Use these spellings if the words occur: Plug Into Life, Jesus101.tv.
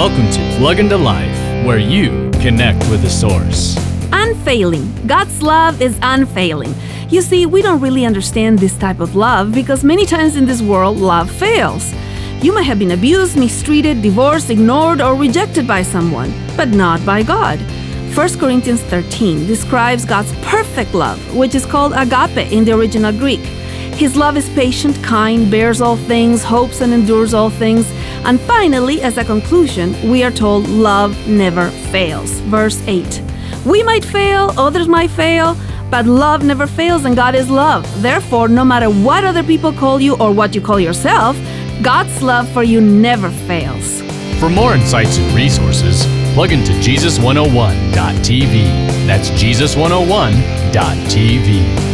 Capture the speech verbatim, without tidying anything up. Welcome to Plug Into Life, where you connect with the source. Unfailing. God's love is unfailing. You see, we don't really understand this type of love because many times in this world, love fails. You may have been abused, mistreated, divorced, ignored, or rejected by someone, but not by God. First Corinthians thirteen describes God's perfect love, which is called agape in the original Greek. His love is patient, kind, bears all things, hopes and endures all things. And finally, as a conclusion, we are told love never fails. Verse eight. We might fail, others might fail, but love never fails and God is love. Therefore, no matter what other people call you or what you call yourself, God's love for you never fails. For more insights and resources, plug into Jesus one oh one dot t v. That's Jesus one oh one dot t v.